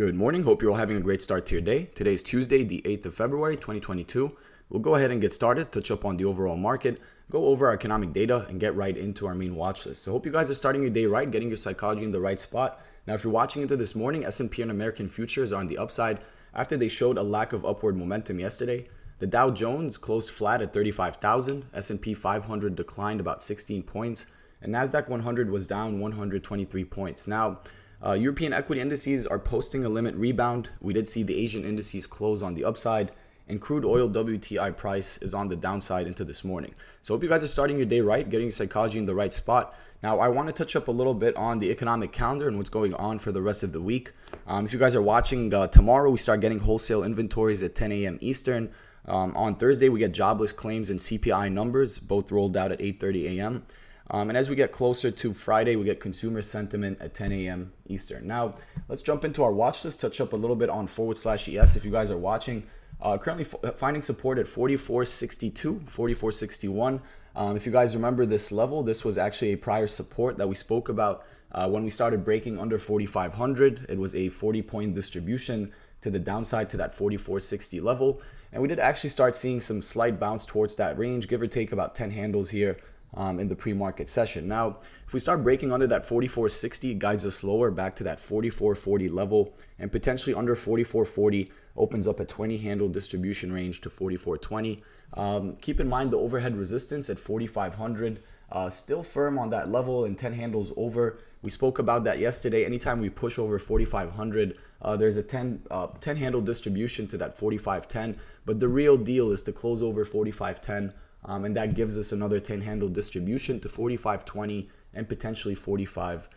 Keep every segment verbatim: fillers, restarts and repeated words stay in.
Good morning. Hope you're all having a great start to your day. Today is Tuesday, the eighth of February, twenty twenty-two. We'll go ahead and get started, touch up on the overall market, go over our economic data, and get right into our main watch list. So hope you guys are starting your day right, getting your psychology in the right spot. Now, if you're watching into this morning, S and P and American futures are on the upside after they showed a lack of upward momentum yesterday. The Dow Jones closed flat at thirty-five thousand, S and P five hundred declined about sixteen points, and NASDAQ one hundred was down one hundred twenty-three points. Now, uh, European equity indices are posting a limit rebound. We did see the Asian indices close on the upside, and crude oil W T I price is on the downside into this morning. So hope you guys are starting your day right, getting psychology in the right spot. Now, I want to touch up a little bit on the economic calendar and what's going on for the rest of the week. Um, if you guys are watching, uh, tomorrow we start getting wholesale inventories at ten a m Eastern. Um, on Thursday, we get jobless claims and C P I numbers, both rolled out at eight thirty a m Um, and as we get closer to Friday, we get consumer sentiment at ten a m Eastern. Now, let's jump into our watch list, touch up a little bit on forward slash E S if you guys are watching. Uh, currently f- finding support at forty-four sixty-two, forty-four sixty-one. Um, if you guys remember this level, this was actually a prior support that we spoke about uh, when we started breaking under forty-five hundred. It was a forty point distribution to the downside to that forty-four sixty level. And we did actually start seeing some slight bounce towards that range, give or take about ten handles here um, in the pre-market session. Now, if we start breaking under that forty-four sixty, it guides us lower back to that forty-four forty level, and potentially under forty-four forty opens up a twenty handle distribution range to forty-four twenty. Um, keep in mind the overhead resistance at forty-five hundred, uh, still firm on that level and ten handles over. We spoke about that yesterday. Anytime we push over forty-five hundred, uh, there's a ten, uh, ten handle distribution to that forty-five ten, but the real deal is to close over forty-five ten, um, and that gives us another ten handle distribution to forty-five twenty and potentially forty-five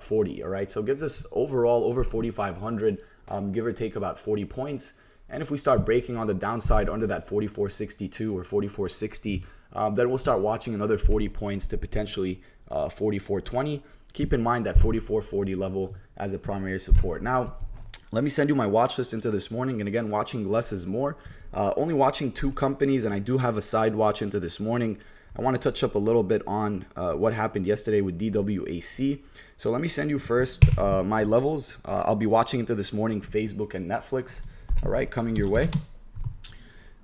forty, all right? So it gives us overall over forty-five hundred, um, give or take about forty points. And if we start breaking on the downside under that forty-four sixty-two or forty-four sixty, um, then we'll start watching another forty points to potentially uh, forty-four twenty. Keep in mind that forty-four forty level as a primary support. Now, let me send you my watch list into this morning. And again, watching less is more. Uh, only watching two companies, and I do have a side watch into this morning. I want to touch up a little bit on uh, what happened yesterday with D W A C. So let me send you first uh, my levels. Uh, I'll be watching into this morning Facebook and Netflix. All right, coming your way.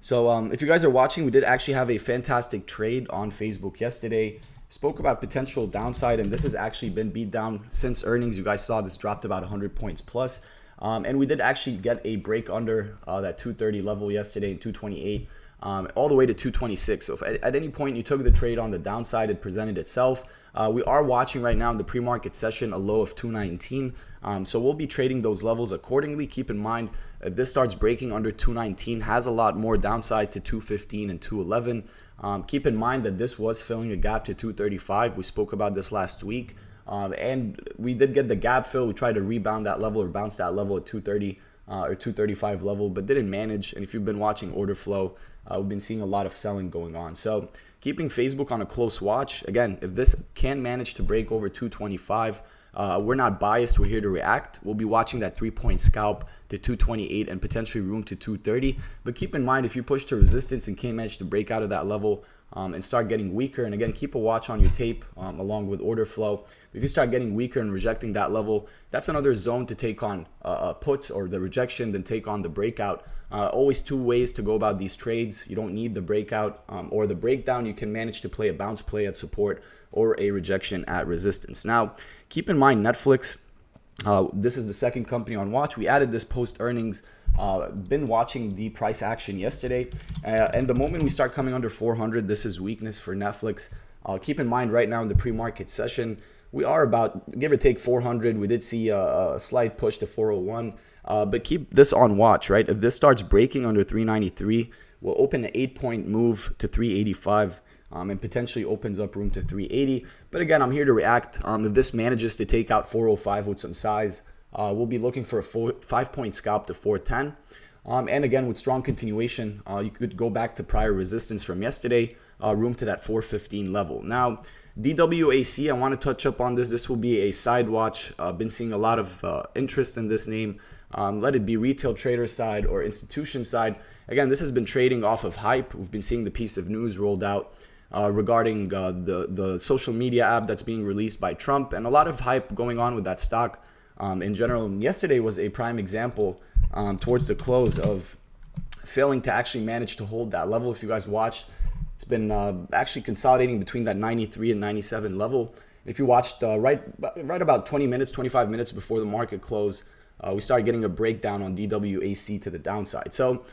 So um, if you guys are watching, we did actually have a fantastic trade on Facebook yesterday. Spoke about potential downside, and this has actually been beat down since earnings. You guys saw this dropped about one hundred points plus. Um, and we did actually get a break under uh, that two thirty level yesterday, and two twenty-eight, um, all the way to two twenty-six. So if at, at any point you took the trade on the downside, it presented itself. Uh, we are watching right now in the pre-market session a low of two nineteen. Um, so we'll be trading those levels accordingly. Keep in mind, if this starts breaking under two nineteen, has a lot more downside to two fifteen and two eleven. Um, keep in mind that this was filling a gap to two thirty-five. We spoke about this last week, um, and we did get the gap fill. We tried to rebound that level or bounce that level at two thirty uh, or two thirty-five level, but didn't manage. And if you've been watching order flow, uh, we've been seeing a lot of selling going on. So keeping Facebook on a close watch. Again, if this can manage to break over two twenty-five, uh, we're not biased. We're here to react. We'll be watching that three-point scalp to two twenty-eight and potentially room to two thirty. But keep in mind, if you push to resistance and can't manage to break out of that level um, and start getting weaker, and again, keep a watch on your tape um, along with order flow. If you start getting weaker and rejecting that level, that's another zone to take on uh, puts or the rejection, then take on the breakout. Uh, always two ways to go about these trades. You don't need the breakout um, or the breakdown. You can manage to play a bounce play at support or a rejection at resistance. Now, keep in mind Netflix. Uh, this is the second company on watch. We added this post earnings. Uh, been watching the price action yesterday. Uh, and the moment we start coming under four hundred, this is weakness for Netflix. Uh, keep in mind right now in the pre-market session, we are about, give or take, four hundred. We did see a, a slight push to four oh one. Uh, but keep this on watch, right? If this starts breaking under three ninety-three, we'll open an eight point move to three eighty-five. Um, and potentially opens up room to three eighty. But again, I'm here to react. Um, if this manages to take out four oh five with some size, uh, we'll be looking for a four, five-point scalp to four ten. Um, and again, with strong continuation, uh, you could go back to prior resistance from yesterday, uh, room to that four fifteen level. Now, D W A C, I want to touch up on this. This will be a side watch. I've uh, been seeing a lot of uh, interest in this name. Um, let it be retail trader side or institution side. Again, this has been trading off of hype. We've been seeing the piece of news rolled out. Uh, regarding uh, the, the social media app that's being released by Trump, and a lot of hype going on with that stock. um, in general. And yesterday was a prime example um, towards the close of failing to actually manage to hold that level. If you guys watched, it's been uh, actually consolidating between that ninety-three and ninety-seven level. If you watched uh, right right about twenty minutes, twenty-five minutes before the market closed, uh, we started getting a breakdown on D W A C to the downside. So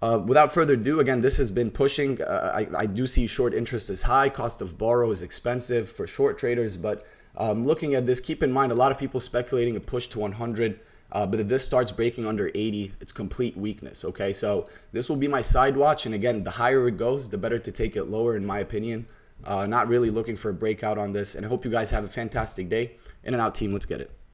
uh, without further ado, again, this has been pushing. Uh, I, I do see short interest is high, cost of borrow is expensive for short traders, but um, looking at this, keep in mind, a lot of people speculating a push to one hundred, uh, but if this starts breaking under eighty, it's complete weakness, okay? So this will be my side watch, and again, the higher it goes, the better to take it lower, in my opinion. Uh, not really looking for a breakout on this, and I hope you guys have a fantastic day. In and out, team, let's get it.